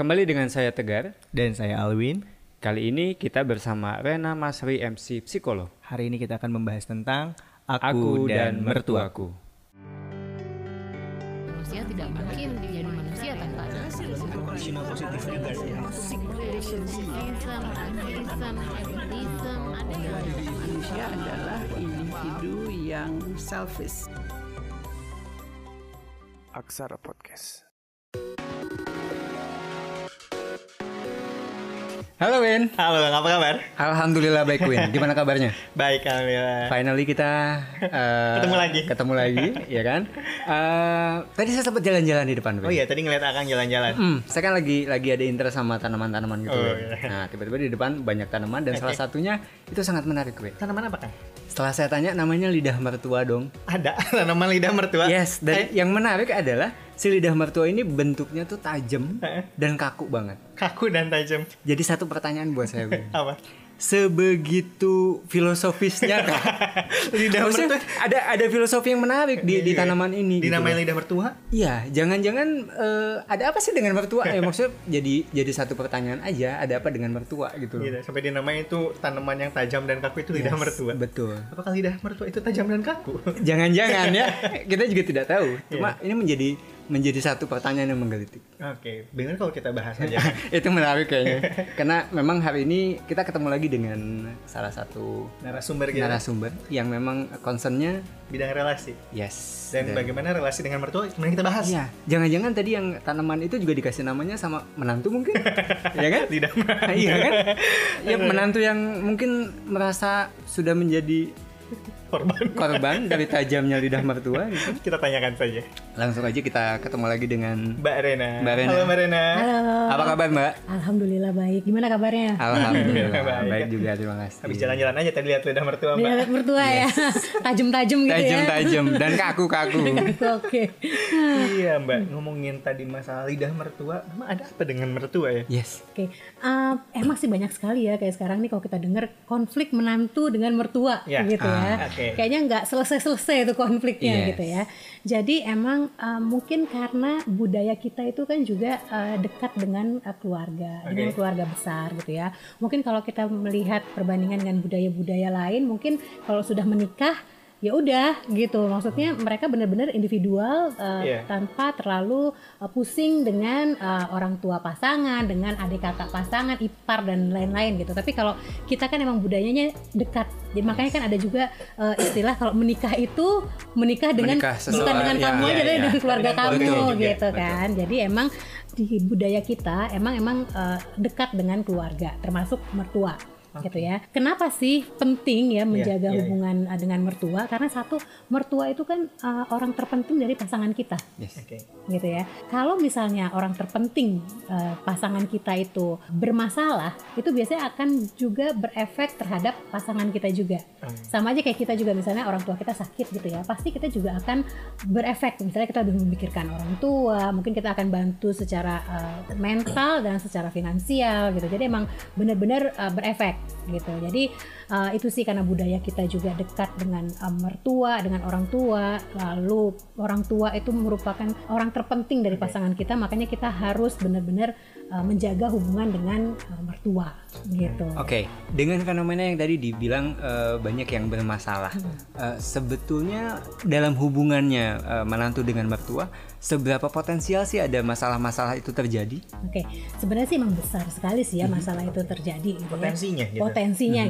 Kembali dengan saya Tegar dan saya Alwin. Kali ini kita bersama Rena Masri, MC Psikolog. Hari ini kita akan membahas tentang Aku dan Mertuaku. Manusia tidak mungkin menjadi manusia tanpa manusia adalah individu yang selfish. Aksara Podcast. Halo Win. Halo, apa kabar? Alhamdulillah baik Win. Gimana kabarnya? Baik, alhamdulillah. Finally kita ketemu lagi, ya kan? Tadi saya sempat jalan-jalan di depan Win. Oh iya, tadi ngeliat Akang jalan-jalan. Saya kan lagi ada interest sama tanaman-tanaman gitu. Oh, iya. Nah, tiba-tiba di depan banyak tanaman dan salah satunya itu sangat menarik Win. Tanaman apa, Kang? Setelah saya tanya, namanya lidah mertua dong. Ada tanaman lidah mertua? Yes, dan yang menarik adalah si lidah mertua ini bentuknya tuh tajam dan kaku banget. Kaku dan tajam. Jadi satu pertanyaan buat saya. Apa? Sebegitu filosofisnya kan? Lidah mertua. Ada filosofi yang menarik di tanaman ini. Dinamain gitu. Lidah mertua? Iya. Jangan-jangan ada apa sih dengan mertua? Ya maksudnya jadi satu pertanyaan aja. Ada apa dengan mertua gitu? Iya. Sampai dinamain itu tanaman yang tajam dan kaku itu lidah mertua. Betul. Apakah lidah mertua itu tajam dan kaku? Jangan-jangan ya. Kita juga tidak tahu. Cuma ini menjadi satu pertanyaan yang menggelitik. Oke, benar kalau kita bahas aja. Itu menarik kayaknya. Karena memang hari ini kita ketemu lagi dengan salah satu narasumber yang memang concernnya bidang relasi. Yes. Dan bagaimana relasi dengan mertua? Kemudian kita bahas. Iya. Jangan-jangan tadi yang tanaman itu juga dikasih namanya sama menantu mungkin? Iya kan? Lidah. Iya kan? Ya menantu yang mungkin merasa sudah menjadi korban dari tajamnya lidah mertua gitu. Kita tanyakan saja. Langsung aja kita ketemu lagi dengan Mbak Rena. Halo Mbak Rena. Halo. Apa kabar Mbak? Alhamdulillah baik. Gimana kabarnya? Alhamdulillah baik juga, terima kasih. Habis jalan-jalan aja tadi lihat lidah mertua Mbak. Lidah mertua ya. Tajam-tajam gitu ya. Tajam-tajam dan kaku-kaku. Oke. Iya Mbak, ngomongin tadi masalah lidah mertua, emang ada apa dengan mertua ya? Yes. Oke. Emang sih banyak sekali ya kayak sekarang nih kalau kita dengar konflik menantu dengan mertua gitu ya. Okay. Kayaknya nggak selesai-selesai itu konfliknya gitu ya. Jadi emang mungkin karena budaya kita itu kan juga dekat dengan keluarga, dengan keluarga besar gitu ya. Mungkin kalau kita melihat perbandingan dengan budaya-budaya lain, mungkin kalau sudah menikah ya udah gitu. Maksudnya mereka benar-benar individual tanpa terlalu pusing dengan orang tua pasangan, dengan adik kakak pasangan, ipar dan lain-lain gitu. Tapi kalau kita kan emang budayanya dekat. Jadi makanya kan ada juga istilah kalau menikah itu bukan dengan kamu aja dengan keluarga kamu gitu kan. Betul. Jadi emang di budaya kita emang dekat dengan keluarga, termasuk mertua. Gitu ya. Kenapa sih penting ya menjaga hubungan dengan mertua? Karena satu, mertua itu kan orang terpenting dari pasangan kita. Yes. Okay. Gitu ya. Kalau misalnya orang terpenting pasangan kita itu bermasalah, itu biasanya akan juga berefek terhadap pasangan kita juga. Sama aja kayak kita juga misalnya orang tua kita sakit gitu ya. Pasti kita juga akan berefek. Misalnya kita lebih memikirkan orang tua, mungkin kita akan bantu secara mental dan secara finansial gitu. Jadi emang benar-benar berefek. Gitu. Jadi itu sih karena budaya kita juga dekat dengan mertua, dengan orang tua. Lalu orang tua itu merupakan orang terpenting dari pasangan kita, makanya kita harus benar-benar menjaga hubungan dengan mertua gitu. Oke. Dengan fenomena yang tadi dibilang banyak yang bermasalah. Sebetulnya dalam hubungannya menantu dengan mertua, seberapa potensial sih ada masalah-masalah itu terjadi? Oke, sebenarnya sih emang besar sekali sih ya masalah itu terjadi. Potensinya gitu.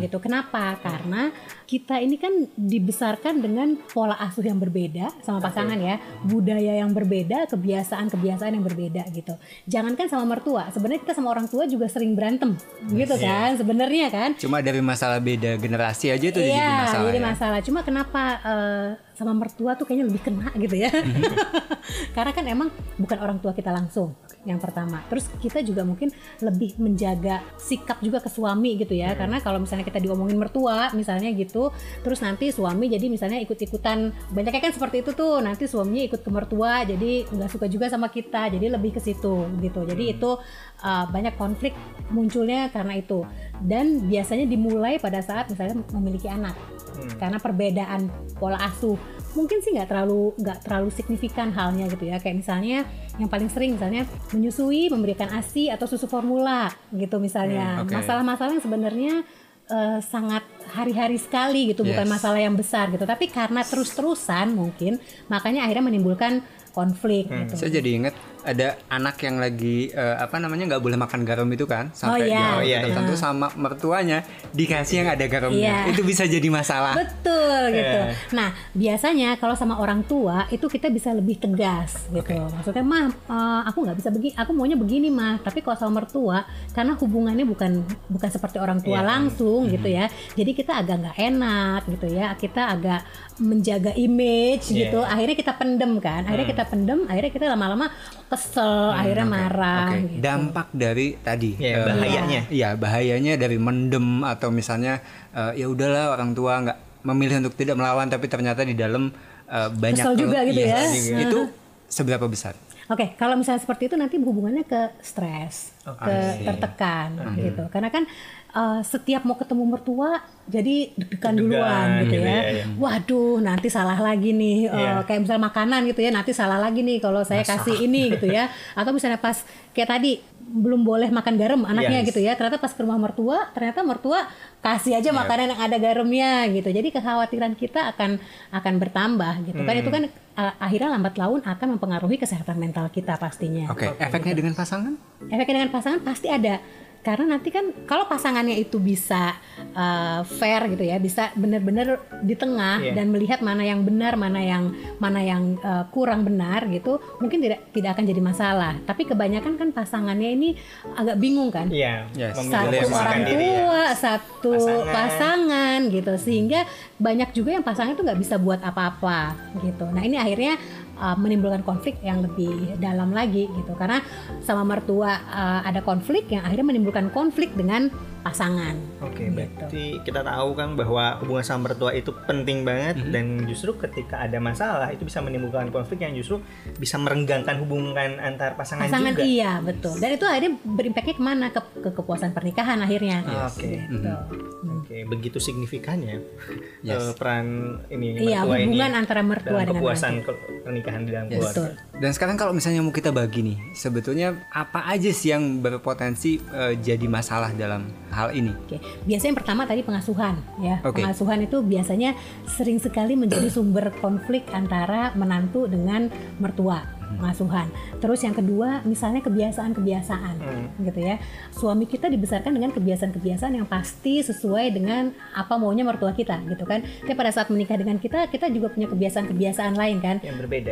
Gitu. Kenapa? Karena kita ini kan dibesarkan dengan pola asuh yang berbeda sama pasangan ya. Budaya yang berbeda, kebiasaan-kebiasaan yang berbeda gitu. Jangankan sama mertua, sebenarnya kita sama orang tua juga sering berantem gitu kan sebenarnya kan. Cuma dari masalah beda generasi aja itu jadi masalah. Iya, jadi masalah. Ya. Cuma kenapa sama mertua tuh kayaknya lebih kena gitu ya. Karena kan emang bukan orang tua kita langsung yang pertama. Terus kita juga mungkin lebih menjaga sikap juga ke suami gitu ya. Karena kalau misalnya kita diomongin mertua misalnya gitu, terus nanti suami jadi misalnya ikut-ikutan. Banyaknya kan seperti itu tuh. Nanti suaminya ikut ke mertua, jadi gak suka juga sama kita. Jadi lebih ke situ gitu. Jadi itu banyak konflik munculnya karena itu. Dan biasanya dimulai pada saat misalnya memiliki anak. Karena perbedaan pola asuh, mungkin sih nggak terlalu signifikan halnya gitu ya, kayak misalnya yang paling sering misalnya menyusui, memberikan ASI atau susu formula gitu misalnya. Okay. Masalah-masalah yang sebenarnya sangat hari-hari sekali gitu, bukan masalah yang besar gitu, tapi karena terus-terusan mungkin makanya akhirnya menimbulkan konflik gitu. Saya jadi ingat ada anak yang lagi nggak boleh makan garam itu kan, sampai tertentu sama mertuanya dikasih yang ada garamnya, itu bisa jadi masalah. Betul gitu. Nah biasanya kalau sama orang tua itu kita bisa lebih tegas gitu. Maksudnya mah aku nggak bisa begini, aku maunya begini mah. Tapi kalau sama mertua karena hubungannya bukan seperti orang tua langsung gitu ya, jadi kita agak nggak enak gitu ya, kita agak menjaga image gitu. Akhirnya kita pendem kan, akhirnya kita lama-lama kesel, akhirnya marah. Gitu. Dampak dari tadi bahayanya, bahayanya dari mendem atau misalnya ya udahlah orang tua nggak memilih untuk tidak melawan, tapi ternyata di dalam banyak kesel juga gitu ya. Itu seberapa besar? Oke, kalau misalnya seperti itu nanti hubungannya ke stres, ke tertekan gitu. Karena kan setiap mau ketemu mertua jadi deg-degan duluan gitu ya. Waduh, nanti salah lagi nih. Kayak misalnya makanan gitu ya, nanti salah lagi nih kalau saya kasih ini gitu ya. Atau misalnya pas kayak tadi belum boleh makan garam anaknya gitu ya. Ternyata pas ke rumah mertua, ternyata mertua kasih aja makanan yang ada garamnya gitu. Jadi kekhawatiran kita akan bertambah gitu kan. Itu kan akhirnya lambat laun akan mempengaruhi kesehatan mental kita pastinya. Efeknya dengan pasangan? Efeknya dengan pasangan pasti ada. Karena nanti kan kalau pasangannya itu bisa fair gitu ya, bisa benar-benar di tengah dan melihat mana yang benar, mana yang kurang benar gitu, mungkin tidak akan jadi masalah. Tapi kebanyakan kan pasangannya ini agak bingung kan, satu orang tua, satu pasangan gitu, sehingga banyak juga yang pasangan itu nggak bisa buat apa-apa gitu. Nah ini akhirnya menimbulkan konflik yang lebih dalam lagi gitu, karena sama mertua ada konflik yang akhirnya menimbulkan konflik dengan pasangan. Oke, berarti kita tahu kan bahwa hubungan sama mertua itu penting banget, dan justru ketika ada masalah itu bisa menimbulkan konflik yang justru bisa merenggangkan hubungan antar pasangan juga. Iya, betul. Dan itu akhirnya berimpaknya kemana? Ke kepuasan pernikahan akhirnya. Oke, begitu signifikannya peran ini mertua ini. Iya, hubungan antara mertua dengan kepuasan pernikahan di dalam keluarga. Dan sekarang kalau misalnya mau kita bagi nih, sebetulnya apa aja sih yang berpotensi jadi masalah dalam hal ini? Biasanya yang pertama tadi pengasuhan ya. Pengasuhan itu biasanya sering sekali menjadi sumber konflik antara menantu dengan mertua, pengasuhan. Terus yang kedua misalnya kebiasaan-kebiasaan gitu ya. Suami kita dibesarkan dengan kebiasaan-kebiasaan yang pasti sesuai dengan apa maunya mertua kita gitu kan. Tapi pada saat menikah dengan kita juga punya kebiasaan-kebiasaan lain kan,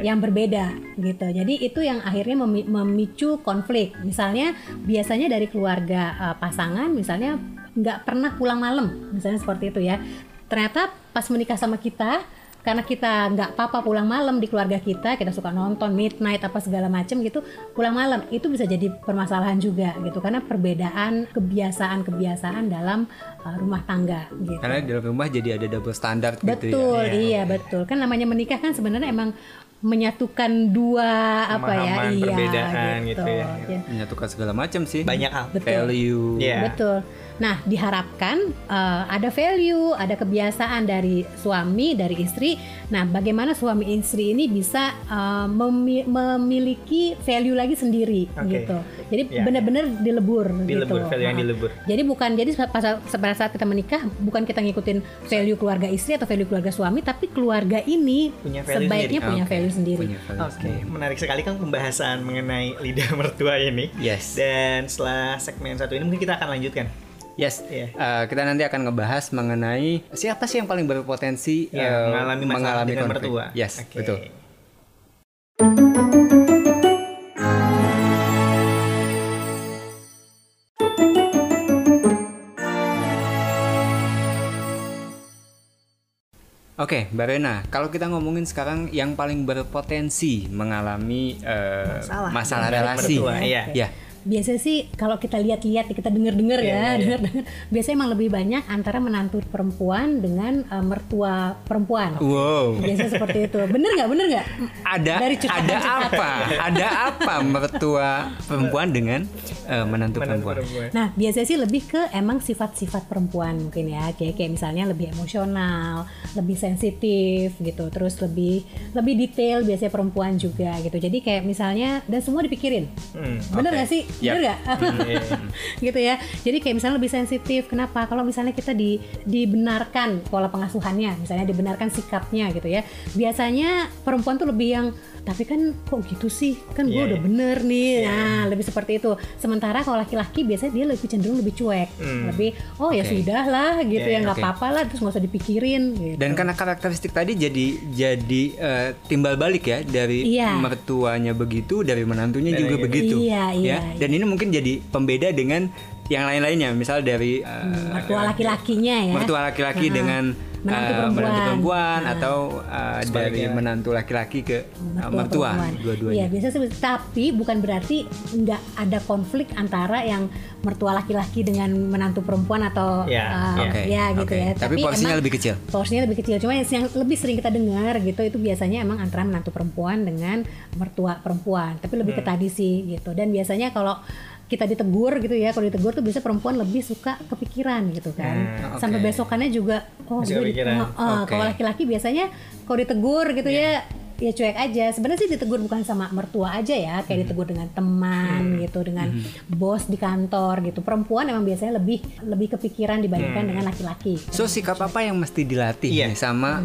yang berbeda gitu. Jadi itu yang akhirnya memicu konflik. Misalnya biasanya dari keluarga pasangan misalnya nggak pernah pulang malam, misalnya seperti itu ya. Ternyata pas menikah sama kita, karena kita nggak apa-apa pulang malam di keluarga kita suka nonton midnight apa segala macam gitu, pulang malam itu bisa jadi permasalahan juga gitu, karena perbedaan kebiasaan dalam rumah tangga gitu. Karena di rumah jadi ada double standard gitu ya. Betul, iya betul. Kan namanya menikah kan sebenarnya emang menyatukan dua pemahaman, perbedaan gitu ya. Menyatukan segala macam sih. Banyak value. Betul. Nah, diharapkan ada value, ada kebiasaan dari suami, dari istri. Nah, bagaimana suami istri ini bisa memiliki value lagi sendiri gitu. Jadi benar-benar dilebur gitu. Value yang dilebur. Jadi pada saat kita menikah bukan kita ngikutin value keluarga istri atau value keluarga suami, tapi keluarga ini punya sebaiknya sendiri. Punya value sendiri. Menarik sekali kan pembahasan mengenai lidah mertua ini. Dan setelah segmen satu ini mungkin kita akan lanjutkan. Kita nanti akan ngebahas mengenai siapa sih yang paling berpotensi mengalami dengan konflik mertua. Betul. Mbak Rena, kalau kita ngomongin sekarang yang paling berpotensi mengalami masalah relasi. Mertua, biasanya sih kalau kita lihat-lihat, kita dengar-dengar biasanya emang lebih banyak antara menantu perempuan dengan mertua perempuan. Wow. Biasanya seperti itu. Bener nggak? Ada apa mertua perempuan dengan menantu perempuan? Nah, biasanya sih lebih ke emang sifat-sifat perempuan mungkin ya, kayak misalnya lebih emosional, lebih sensitif gitu, terus lebih detail biasanya perempuan juga gitu. Jadi kayak misalnya dan semua dipikirin. Bener nggak sih? Gitu ya. Jadi kayak misalnya lebih sensitif. Kenapa? Kalau misalnya kita dibenarkan pola pengasuhannya, misalnya dibenarkan sikapnya gitu ya. Biasanya perempuan tuh lebih yang tapi kan kok gitu sih, kan gue udah bener nih. Nah, lebih seperti itu. Sementara kalau laki-laki biasanya dia lebih cenderung lebih cuek, lebih ya sudah lah gitu, ya nggak apa-apa lah, terus nggak usah dipikirin. Gitu. Dan karena karakteristik tadi jadi timbal balik ya, dari mertuanya begitu, dari menantunya juga begitu. Iya. Dan ini mungkin jadi pembeda dengan yang lain-lainnya, misal dari mertua laki-lakinya ya. Mertua laki-laki dengan menantu perempuan atau dari menantu laki-laki ke mertua dua-duanya. Iya, biasanya tapi bukan berarti nggak ada konflik antara yang mertua laki-laki dengan menantu perempuan atau ya gitu. Tapi porsinya lebih kecil. Porsinya lebih kecil. Cuma yang lebih sering kita dengar gitu itu biasanya emang antara menantu perempuan dengan mertua perempuan. Tapi lebih ke tadi sih gitu. Dan biasanya kalau kita ditegur gitu ya, kalau ditegur tuh biasanya perempuan lebih suka kepikiran gitu kan, sampai besokannya juga kalau laki-laki biasanya kalau ditegur gitu ya cuek aja. Sebenarnya sih ditegur bukan sama mertua aja ya, kayak ditegur dengan teman gitu, dengan bos di kantor gitu. Perempuan emang biasanya lebih kepikiran dibandingkan dengan laki-laki. So sikap apa yang mesti dilatih nih sama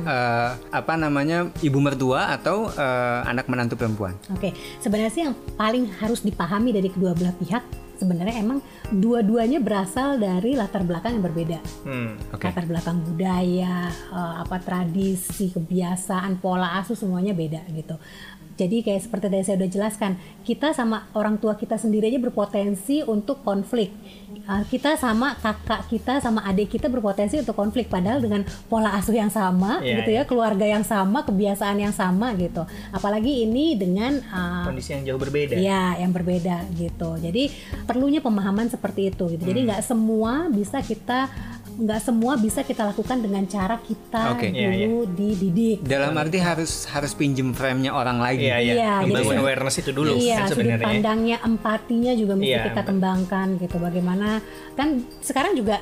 ibu mertua atau anak menantu perempuan? Oke. Sebenarnya sih yang paling harus dipahami dari kedua belah pihak, sebenarnya emang dua-duanya berasal dari latar belakang yang berbeda. Latar belakang budaya, tradisi, kebiasaan, pola asuh, semuanya beda gitu. Jadi kayak seperti tadi saya udah jelaskan, kita sama orang tua kita sendiri aja berpotensi untuk konflik. Kita sama kakak kita, sama adik kita berpotensi untuk konflik. Padahal dengan pola asuh yang sama ya, keluarga yang sama, kebiasaan yang sama gitu. Apalagi ini dengan kondisi yang jauh berbeda. Ya, yang berbeda gitu. Jadi perlunya pemahaman seperti itu gitu. Jadi nggak semua bisa kita lakukan dengan cara kita dididik. Dalam arti harus pinjem frame-nya orang lagi. Membangun awareness itu dulu. Iya, kan sudut pandangnya, empatinya juga mesti kita kembangkan gitu. Bagaimana kan sekarang juga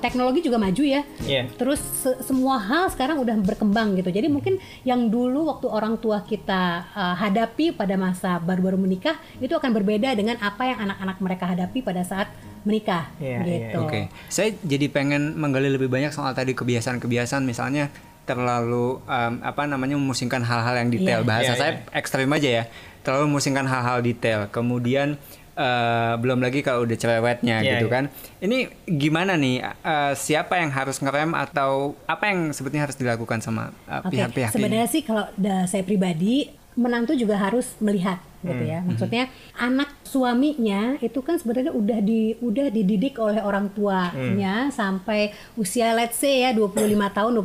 teknologi juga maju ya. Terus semua hal sekarang udah berkembang gitu. Jadi mungkin yang dulu waktu orang tua kita hadapi pada masa baru-baru menikah itu akan berbeda dengan apa yang anak-anak mereka hadapi pada saat menikah gitu. Oke. Saya jadi pengen menggali lebih banyak soal tadi kebiasaan-kebiasaan, misalnya terlalu memusingkan hal-hal yang detail. Bahasa saya ekstrem aja ya. Terlalu memusingkan hal-hal detail. Kemudian belum lagi kalau udah cerewetnya kan. Ini gimana nih, siapa yang harus ngerem atau apa yang sebetulnya harus dilakukan sama pihak-pihak ini? Sebenarnya sih kalau saya pribadi, menantu juga harus melihat gitu ya. Maksudnya anak suaminya itu kan sebenarnya udah dididik oleh orang tuanya sampai usia let's say ya 26 tahun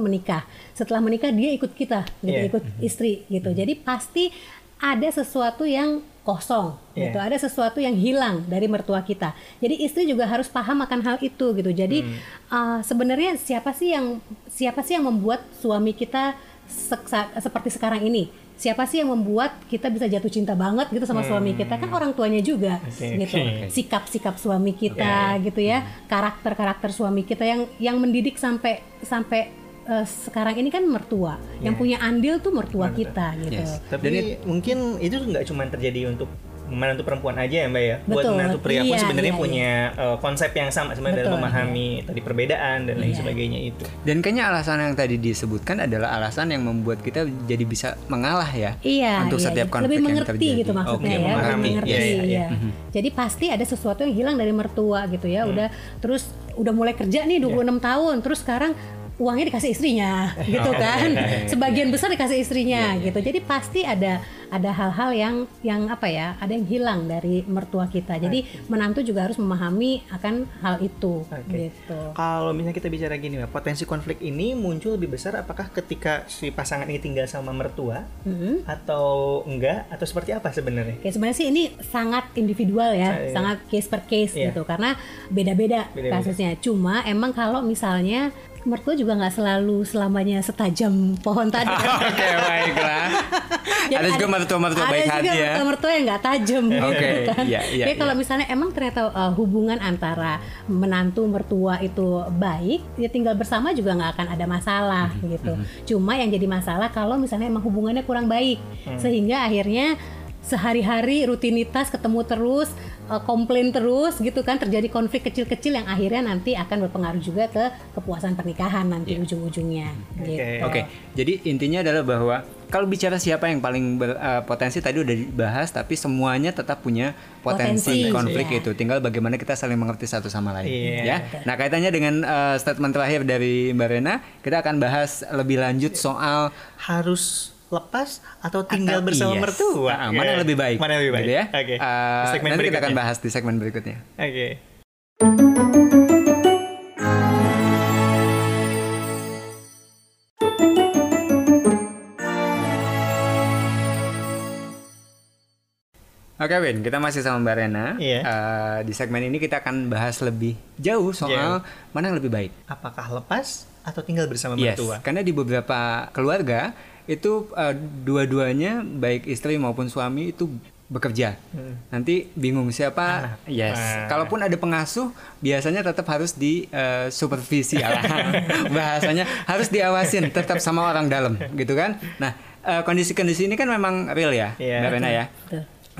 menikah. Setelah menikah dia ikut kita gitu, ikut istri gitu. Jadi pasti ada sesuatu yang kosong gitu, ada sesuatu yang hilang dari mertua kita. Jadi istri juga harus paham akan hal itu gitu. Jadi sebenarnya siapa sih yang membuat suami kita seperti sekarang ini? Siapa sih yang membuat kita bisa jatuh cinta banget gitu sama suami kita? Kan orang tuanya juga gitu. Sikap-sikap suami kita gitu ya. Karakter-karakter suami kita yang mendidik sampai sekarang ini kan mertua. Yang punya andil tuh mertua kita gitu. Tapi jadi, mungkin itu nggak cuma terjadi untuk menantu perempuan aja ya Mbak ya. Buat menantu pria pun sebenarnya punya konsep yang sama sebenarnya dalam memahami tadi perbedaan dan lain sebagainya itu. Dan kayaknya alasan yang tadi disebutkan adalah alasan yang membuat kita jadi bisa mengalah ya. Untuk setiap konflik lebih mengerti yang terjadi gitu maksudnya ya. Lebih mengerti. Jadi pasti ada sesuatu yang hilang dari mertua gitu ya. Udah mulai kerja nih 26 tahun. Terus sekarang uangnya dikasih istrinya gitu kan. Sebagian besar dikasih istrinya gitu. Jadi pasti ada hal-hal yang apa ya, ada yang hilang dari mertua kita. Jadi menantu juga harus memahami akan hal itu gitu. Kalau misalnya kita bicara gini, potensi konflik ini muncul lebih besar apakah ketika si pasangan ini tinggal sama mertua atau enggak, atau seperti apa sebenarnya? Oke, sebenarnya sih ini sangat individual ya, sangat case per case gitu, karena beda-beda kasusnya. Cuma emang kalau misalnya mertua juga nggak selalu selamanya setajam pohon tadi. Oke, baiklah. Ada juga mertua-mertua baik hati ya. Ada juga mertua yang nggak tajam. Oke, iya. Jadi kalau misalnya emang ternyata hubungan antara menantu mertua itu baik, ya tinggal bersama juga nggak akan ada masalah gitu. Cuma yang jadi masalah kalau misalnya emang hubungannya kurang baik, sehingga akhirnya sehari-hari rutinitas ketemu terus, komplain terus gitu kan, terjadi konflik kecil-kecil yang akhirnya nanti akan berpengaruh juga ke kepuasan pernikahan nanti ujung-ujungnya. Oke, jadi intinya adalah bahwa kalau bicara siapa yang paling berpotensi tadi udah dibahas, tapi semuanya tetap punya potensi konflik itu. Tinggal bagaimana kita saling mengerti satu sama lain. Nah, kaitannya dengan statement terakhir dari Mbak Rena, kita akan bahas lebih lanjut soal harus lepas atau tinggal bersama mertua. Mana yang lebih baik? Mana yang lebih baik? Gitu ya? Nanti kita akan bahas di segmen berikutnya. Oke, Win, kita masih sama Mbak Rena. Di segmen ini kita akan bahas lebih jauh soal mana yang lebih baik. Apakah lepas atau tinggal bersama mertua? Karena di beberapa keluarga itu dua-duanya baik istri maupun suami itu bekerja. Nanti bingung siapa anak. Kalaupun ada pengasuh biasanya tetap harus di supervisi bahasanya harus diawasin tetap sama orang dalam gitu kan. Nah, kondisi-kondisi ini kan memang real ya, Mbak Rena ya.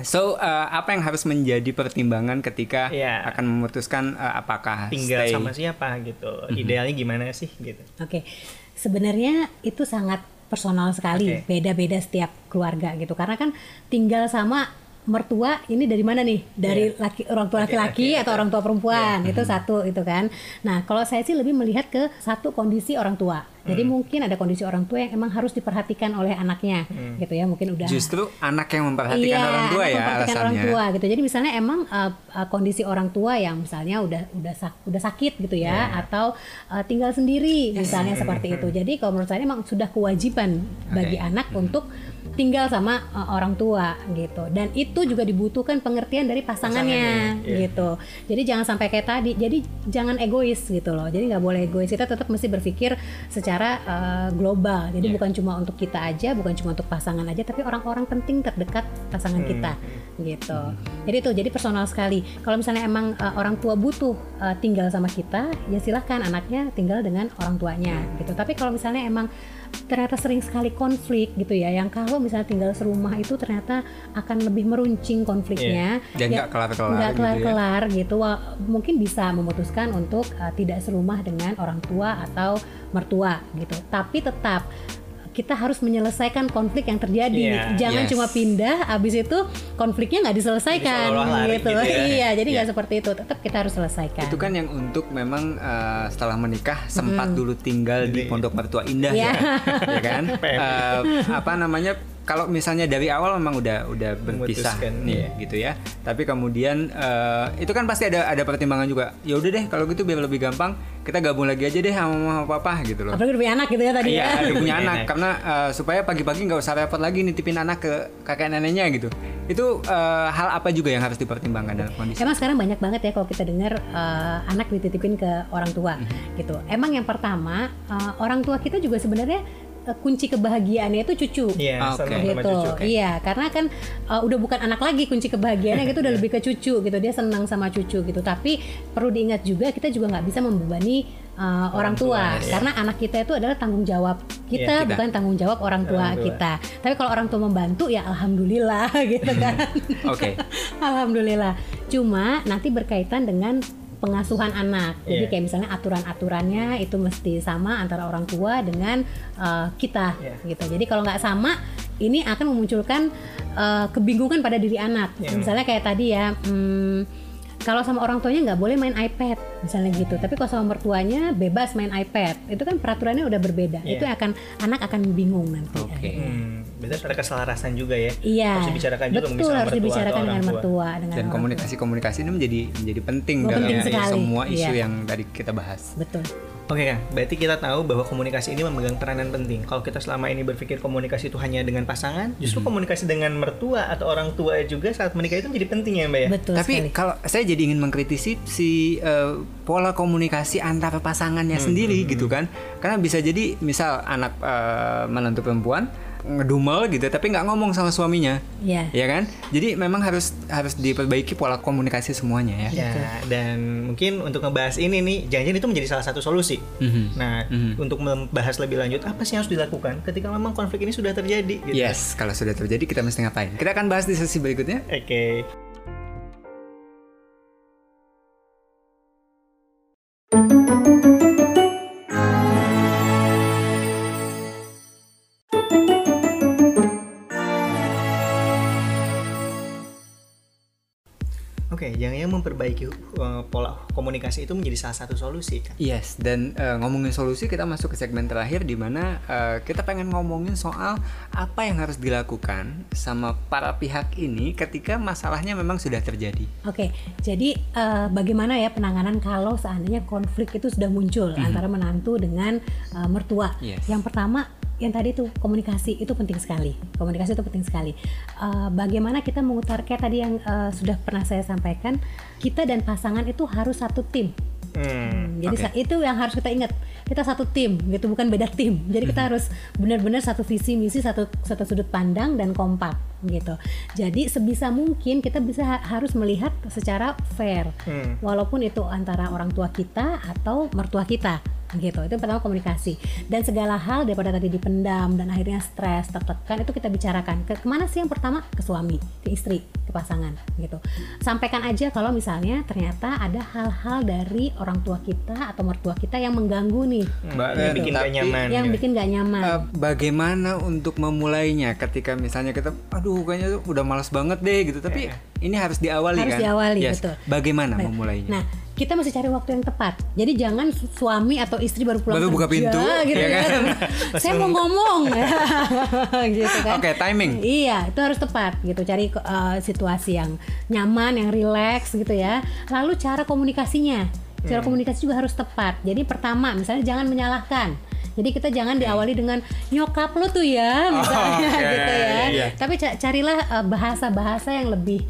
So, apa yang harus menjadi pertimbangan ketika akan memutuskan apakah tinggal sama siapa gitu. Idealnya gimana sih gitu. Oke. Sebenarnya itu sangat personal sekali, beda-beda setiap keluarga gitu. Karena kan tinggal sama mertua ini dari mana nih? Dari orang tua laki-laki atau orang tua perempuan. Itu satu itu kan. Nah, kalau saya sih lebih melihat ke satu kondisi orang tua. Jadi mungkin ada kondisi orang tua yang emang harus diperhatikan oleh anaknya gitu ya, mungkin udah justru anak yang memperhatikan orang tua ya alasannya. Orang tua gitu. Jadi misalnya emang kondisi orang tua yang misalnya udah sakit gitu ya, atau tinggal sendiri misalnya seperti itu. Jadi kalau menurut saya emang sudah kewajiban bagi anak untuk tinggal sama orang tua gitu. Dan itu juga dibutuhkan pengertian dari pasangannya gitu. Jadi jangan sampai kayak tadi. Jadi jangan egois gitu loh. Jadi nggak boleh egois. Kita tetap mesti berpikir secara global. Jadi bukan cuma untuk kita aja, bukan cuma untuk pasangan aja, tapi orang-orang penting terdekat pasangan kita gitu. Jadi itu jadi personal sekali. Kalau misalnya emang orang tua butuh tinggal sama kita, ya silahkan anaknya tinggal dengan orang tuanya gitu. Tapi kalau misalnya emang ternyata sering sekali konflik gitu ya, yang kalau misalnya tinggal serumah itu ternyata akan lebih meruncing konfliknya dan nggak kelar-kelar gitu, mungkin bisa memutuskan untuk tidak serumah dengan orang tua atau mertua gitu. Tapi tetap kita harus menyelesaikan konflik yang terjadi. Jangan cuma pindah, abis itu konfliknya nggak diselesaikan gitu. Jadi nggak seperti itu. Tetap kita harus selesaikan. Itu kan yang untuk memang setelah menikah sempat dulu tinggal di pondok mertua indah ya kan? Apa namanya? Kalau misalnya dari awal memang udah berpisah nih gitu ya. Tapi kemudian itu kan pasti ada pertimbangan juga. Ya udah deh kalau gitu biar lebih gampang kita gabung lagi aja deh sama papa gitu loh. Apalagi punya anak gitu ya tadi. Iya, punya anak karena supaya pagi-pagi enggak usah repot lagi nitipin anak ke kakek neneknya gitu. Itu hal apa juga yang harus dipertimbangkan dalam kondisi? Emang sekarang banyak banget ya kalau kita dengar anak dititipin ke orang tua gitu. Emang yang pertama orang tua kita juga sebenarnya kunci kebahagiaannya itu cucu, gitu. Iya, karena kan udah bukan anak lagi kunci kebahagiaannya, gitu udah lebih ke cucu, gitu. Dia senang sama cucu, gitu. Tapi perlu diingat juga kita juga nggak bisa membebani orang tua karena anak kita itu adalah tanggung jawab kita, bukan tanggung jawab orang tua kita. Tapi kalau orang tua membantu ya alhamdulillah, gitu kan. Alhamdulillah. Cuma nanti berkaitan dengan pengasuhan anak. Jadi kayak misalnya aturan-aturannya itu mesti sama antara orang tua dengan kita gitu. Jadi kalau nggak sama ini akan memunculkan kebingungan pada diri anak. Misalnya kayak tadi ya Kalau sama orang tuanya nggak boleh main iPad misalnya gitu, tapi kalau sama mertuanya bebas main iPad, itu kan peraturannya udah berbeda. Itu akan anak akan bingung nanti. Betul, ada keselarasan juga ya. Harus dibicarakan juga betul, harus dibicarakan dengan mertua. Dan komunikasi ini menjadi penting dalam semua isu yang tadi kita bahas. Betul. Oke Kang, berarti kita tahu bahwa komunikasi ini memegang peranan penting. Kalau kita selama ini berpikir komunikasi itu hanya dengan pasangan, justru komunikasi dengan mertua atau orang tua juga saat menikah itu menjadi penting ya Mbak ya? Betul sekali. Tapi kalau saya jadi ingin mengkritisi si pola komunikasi antara pasangannya sendiri gitu kan. Karena bisa jadi misal anak menantu perempuan ngedumel gitu tapi nggak ngomong sama suaminya, ya kan? Jadi memang harus diperbaiki pola komunikasi semuanya ya. Dan mungkin untuk ngebahas ini nih, jangan-jangan itu menjadi salah satu solusi. Nah, untuk membahas lebih lanjut apa sih yang harus dilakukan ketika memang konflik ini sudah terjadi? Gitu. Yes, kalau sudah terjadi kita mesti ngapain? Kita akan bahas di sesi berikutnya. Oke. Yang memperbaiki pola komunikasi itu menjadi salah satu solusi kan? Yes, dan ngomongin solusi kita masuk ke segmen terakhir di mana kita pengen ngomongin soal apa yang harus dilakukan sama para pihak ini ketika masalahnya memang sudah terjadi. Oke, jadi bagaimana ya penanganan kalau seandainya konflik itu sudah muncul antara menantu dengan mertua? Yes. Yang pertama, yang tadi itu komunikasi itu penting sekali. Komunikasi itu penting sekali. Bagaimana kita mengutarakan kayak tadi yang sudah pernah saya sampaikan, kita dan pasangan itu harus satu tim. Jadi itu yang harus kita ingat. Kita satu tim, gitu, bukan beda tim. Jadi kita harus benar-benar satu visi misi, satu sudut pandang dan kompak gitu. Jadi sebisa mungkin kita harus melihat secara fair. Walaupun itu antara orang tua kita atau mertua kita. Gitu, itu pertama komunikasi. Dan segala hal daripada tadi dipendam dan akhirnya stres, tertekan, itu kita bicarakan. Kemana sih yang pertama? Ke suami, ke istri, ke pasangan gitu. Sampaikan aja kalau misalnya ternyata ada hal-hal dari orang tua kita atau mertua kita yang mengganggu nih, yang bikin gak nyaman. Yang bikin gak nyaman. Bagaimana untuk memulainya ketika misalnya kita kayaknya udah malas banget deh gitu, tapi ini harus diawali kan? Harus diawali, betul. Bagaimana memulainya? Nah, kita mesti cari waktu yang tepat. Jadi jangan suami atau istri baru pulang kerja buka pintu, gitu ya kan? Saya mau ngomong, gitu kan? Oke, timing. Iya, itu harus tepat, gitu. Cari situasi yang nyaman, yang relax, gitu ya. Lalu cara komunikasinya, cara komunikasi juga harus tepat. Jadi pertama, misalnya jangan menyalahkan. Jadi kita jangan diawali dengan nyokap lo tuh ya, misalnya gitu ya. Yeah. Tapi carilah bahasa-bahasa yang lebih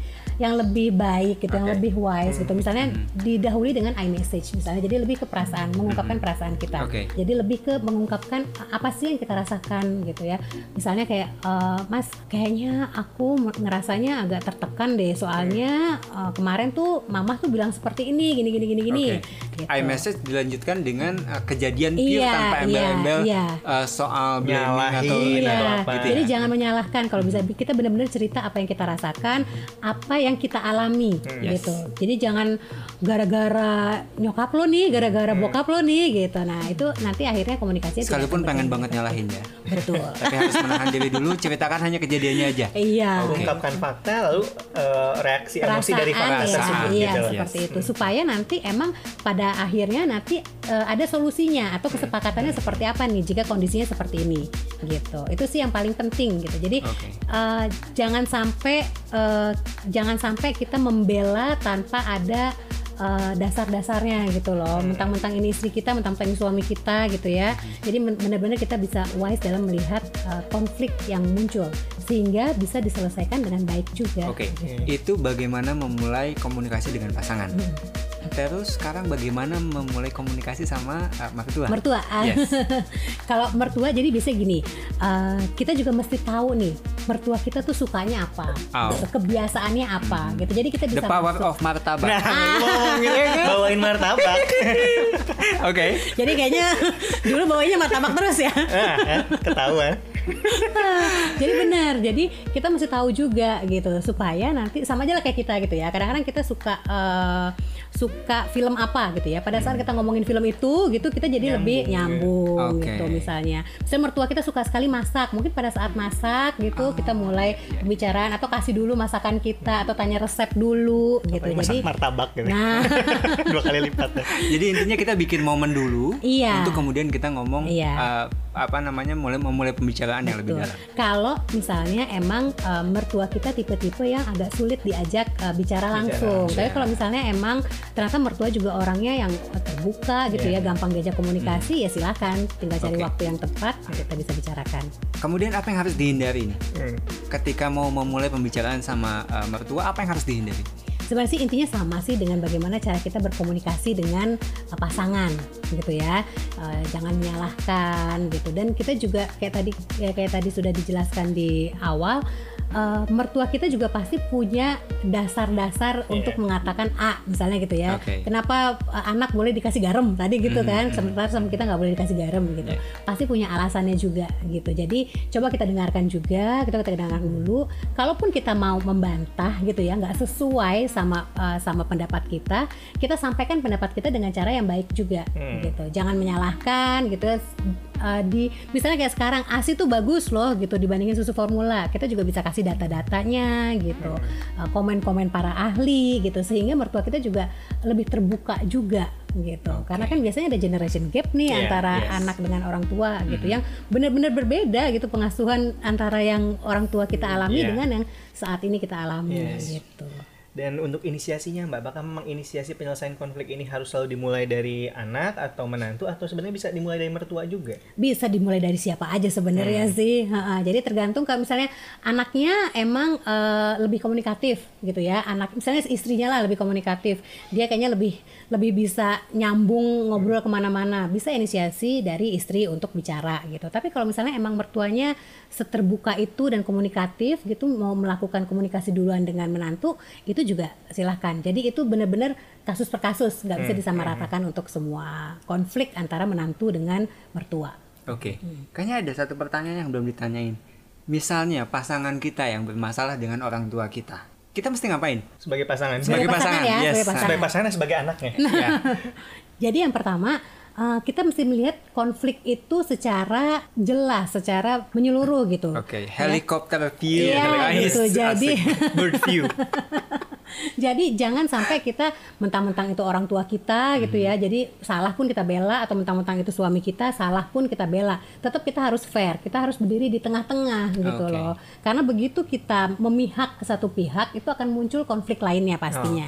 baik gitu, yang lebih wise gitu. Misalnya didahului dengan I message misalnya. Jadi lebih ke perasaan, mengungkapkan perasaan kita. Jadi lebih ke mengungkapkan apa sih yang kita rasakan gitu ya. Misalnya kayak Mas, kayaknya aku ngerasanya agak tertekan deh soalnya kemarin tuh mama tuh bilang seperti ini, gini. Gitu. I message dilanjutkan dengan kejadian pure tanpa embel-embel soal blaming atau apa. Gitu. Jadi jangan menyalahkan, kalau bisa kita benar-benar cerita apa yang kita rasakan, apa yang kita alami gitu. Jadi jangan gara-gara nyokap lo nih, gara-gara bokap lo nih gitu. Nah, itu nanti akhirnya komunikasinya sekalipun pengen banget nyalahin ya. Betul. Tapi harus menahan diri dulu, ceritakan hanya kejadiannya aja. Iya. Ungkapkan fakta lalu reaksi emosi dari perasaan gitu. Seperti itu. Supaya nanti emang pada akhirnya nanti ada solusinya atau kesepakatannya seperti apa nih jika kondisinya seperti ini gitu. Itu sih yang paling penting gitu. Jadi jangan sampai kita membela tanpa ada dasar-dasarnya gitu loh. Mentang-mentang ini istri kita, mentang-mentang ini suami kita gitu ya. Jadi benar-benar kita bisa wise dalam melihat konflik yang muncul sehingga bisa diselesaikan dengan baik juga. Itu bagaimana memulai komunikasi dengan pasangan. Terus sekarang bagaimana memulai komunikasi sama mertua? Mertua. Yes. Kalau mertua jadi biasanya gini, kita juga mesti tahu nih mertua kita tuh sukanya apa, kebiasaannya apa, gitu. Jadi kita bisa the power of martabak. Bawain martabak. Oke. Jadi kayaknya dulu bawainnya martabak terus ya. Ketahuan. Jadi benar, jadi kita mesti tahu juga gitu supaya nanti sama aja lah kayak kita gitu ya. Kadang-kadang kita suka film apa gitu ya. Pada saat kita ngomongin film itu gitu kita jadi lebih nyambung gitu misalnya. Misalnya mertua kita suka sekali masak, mungkin pada saat masak gitu kita mulai pembicaraan atau kasih dulu masakan kita atau tanya resep dulu gitu. Masak jadi martabak gitu. Nah, 2 kali lipat. Ya. Jadi intinya kita bikin momen dulu untuk kemudian kita ngomong mulai pembicaraan yang lebih dalam. Kalau misalnya emang mertua kita tipe-tipe yang agak sulit diajak bicara langsung. Tapi kalau misalnya emang ternyata mertua juga orangnya yang terbuka gitu ya, gampang diajak komunikasi ya silakan, tinggal cari waktu yang tepat kita bisa bicarakan. Kemudian apa yang harus dihindari nih? Ketika mau memulai pembicaraan sama mertua, apa yang harus dihindari? Sebenarnya sih intinya sama sih dengan bagaimana cara kita berkomunikasi dengan pasangan gitu ya, jangan menyalahkan gitu. Dan kita juga kayak tadi sudah dijelaskan di awal, mertua kita juga pasti punya dasar-dasar untuk mengatakan A misalnya gitu ya. Kenapa anak boleh dikasih garam tadi gitu kan, sementara sama kita nggak boleh dikasih garam gitu. Pasti punya alasannya juga gitu. Jadi coba kita dengarkan juga, kita dengarkan dulu. Kalaupun kita mau membantah gitu ya, nggak sesuai sama pendapat kita, kita sampaikan pendapat kita dengan cara yang baik juga gitu. Jangan menyalahkan gitu. Misalnya kayak sekarang ASI tuh bagus loh gitu dibandingin susu formula, kita juga bisa kasih data-datanya gitu, komen-komen para ahli gitu, sehingga mertua kita juga lebih terbuka juga gitu. Karena kan biasanya ada generation gap nih antara anak dengan orang tua gitu, yang benar-benar berbeda gitu pengasuhan antara yang orang tua kita alami dengan yang saat ini kita alami gitu. Dan untuk inisiasinya Mbak, bakal memang inisiasi penyelesaian konflik ini harus selalu dimulai dari anak atau menantu, atau sebenarnya bisa dimulai dari mertua juga? Bisa dimulai dari siapa aja sebenarnya sih. Jadi tergantung kalau misalnya anaknya emang lebih komunikatif gitu ya. Anak misalnya istrinya lah lebih komunikatif, dia kayaknya lebih bisa nyambung ngobrol kemana-mana, bisa inisiasi dari istri untuk bicara gitu. Tapi kalau misalnya emang mertuanya seterbuka itu dan komunikatif gitu, mau melakukan komunikasi duluan dengan menantu itu juga silahkan. Jadi itu benar-benar kasus per kasus, nggak bisa disamaratakan untuk semua konflik antara menantu dengan mertua. Kayaknya ada satu pertanyaan yang belum ditanyain. Misalnya pasangan kita yang bermasalah dengan orang tua kita, kita mesti ngapain? Sebagai pasangan. Sebagai pasangan. Ya, sebagai pasangan dan sebagai anaknya. Nah, jadi yang pertama, kita mesti melihat konflik itu secara jelas, secara menyeluruh gitu. Helikopter view. Gitu. Jadi bird view. Jadi jangan sampai kita mentang-mentang itu orang tua kita gitu ya. Jadi salah pun kita bela, atau mentang-mentang itu suami kita salah pun kita bela. Tetap kita harus fair, kita harus berdiri di tengah-tengah gitu loh. Karena begitu kita memihak ke satu pihak, itu akan muncul konflik lainnya pastinya.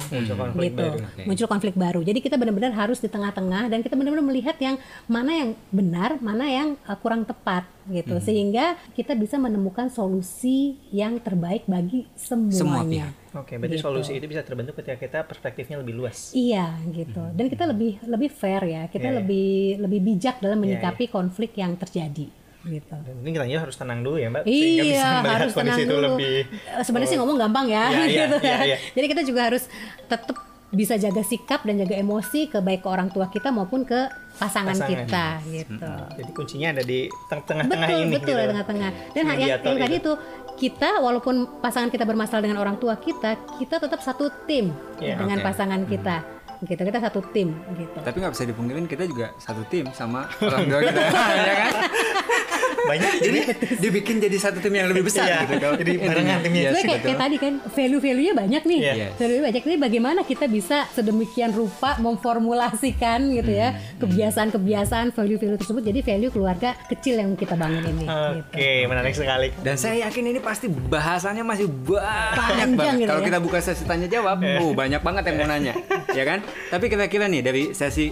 Muncul konflik baru. Jadi kita benar-benar harus di tengah-tengah, dan kita benar-benar melihat yang mana yang benar, mana yang kurang tepat gitu. Sehingga kita bisa menemukan solusi yang terbaik bagi semuanya. Berarti gitu. Solusi itu bisa terbentuk ketika kita perspektifnya lebih luas. Iya, gitu. Dan kita lebih fair ya. Kita lebih bijak dalam menyikapi konflik yang terjadi gitu. Dan ini katanya harus tenang dulu ya, Mbak, sehingga bisa melihat kondisi itu lebih. Sebenarnya sih ngomong gampang ya, gitu kan. Jadi kita juga harus tetap bisa jaga sikap dan jaga emosi baik ke orang tua kita maupun ke pasangan kita gitu. Jadi kuncinya ada di tengah-tengah ini. Betul, tengah-tengah. Dan yang tadi itu, kita walaupun pasangan kita bermasalah dengan orang tua kita tetap satu tim dengan pasangan kita. Kita satu tim gitu. Tapi nggak bisa dipungkirin kita juga satu tim sama orang tua kita, ya kan? Banyak, jadi dibikin jadi satu tim yang lebih besar gitu. Jadi barengan timnya. Kayak tadi kan value-nya banyak nih. Value-nya banyak nih, bagaimana kita bisa sedemikian rupa memformulasikan gitu ya kebiasaan-kebiasaan value-value tersebut jadi value keluarga kecil yang kita bangun ini. Menarik sekali. Dan saya yakin ini pasti bahasannya masih banyak banget. Gitu, kalau kita buka sesi tanya jawab, banyak banget yang mau nanya, ya kan? Tapi kira-kira nih dari sesi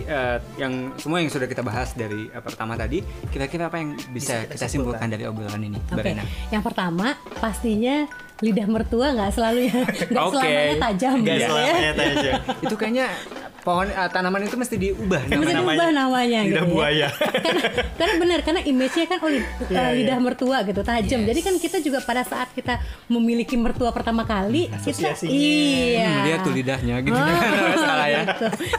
yang semua yang sudah kita bahas dari pertama tadi, kira-kira apa yang bisa kita simpulkan dari obrolan ini? Mbak Rena. Yang pertama pastinya lidah mertua nggak selamanya tajam. Itu kayaknya pohon tanaman itu mesti diubah namanya lidah gitu buaya ya. karena benar, karena image-nya kan lidah mertua gitu tajam. Yes. Jadi kan kita juga pada saat kita memiliki mertua pertama kali kita dia tuh lidahnya gitu salah ya.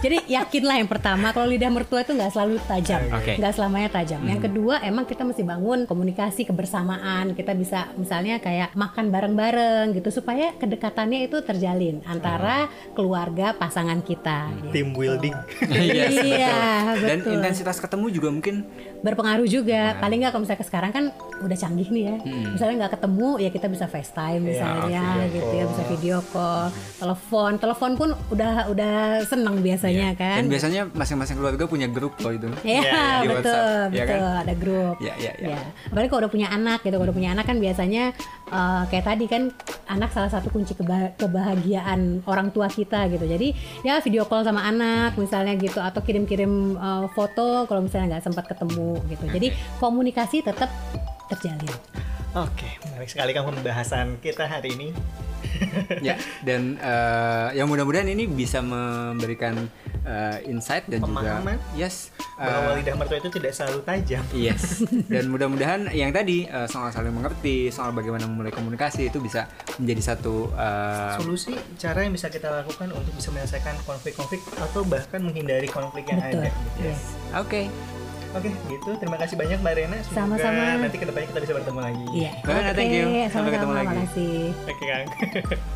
Jadi yakinlah yang pertama kalau lidah mertua itu nggak selalu tajam, nggak selamanya tajam. Yang kedua emang kita mesti bangun komunikasi kebersamaan, kita bisa misalnya kayak makan bareng-bareng gitu supaya kedekatannya itu terjalin antara keluarga pasangan kita. Team building. Yes, iya, betul. Dan intensitas ketemu juga mungkin berpengaruh juga. Paling nggak kalau misalnya sekarang kan udah canggih nih ya. Misalnya nggak ketemu ya kita bisa FaceTime misalnya gitu ya, bisa video call, telepon pun udah seneng biasanya kan. Dan biasanya masing-masing keluarga punya grup loh itu. Iya, betul, ada grup. Iya. Apalagi kalau udah punya anak gitu, kalau udah punya anak kan biasanya kayak tadi kan anak salah satu kunci kebahagiaan orang tua kita gitu. Jadi ya video call sama anak misalnya gitu, atau kirim-kirim foto kalau misalnya nggak sempat ketemu gitu. Jadi komunikasi tetap terjalin. Oke, menarik sekali kan pembahasan kita hari ini. Ya, dan yang mudah-mudahan ini bisa memberikan insight dan pemahaman juga bahwa lidah mertua itu tidak selalu tajam. Yes. Dan mudah-mudahan yang tadi soal saling mengerti, soal bagaimana memulai komunikasi itu bisa menjadi satu solusi, cara yang bisa kita lakukan untuk bisa menyelesaikan konflik-konflik atau bahkan menghindari konflik yang ada. Yes. Oke, gitu. Terima kasih banyak Mbak Rena. Sama-sama. Nanti kedepannya kita bisa bertemu lagi. Iya. Thank you. Sampai ketemu lagi. Terima kasih. Oke, Kang.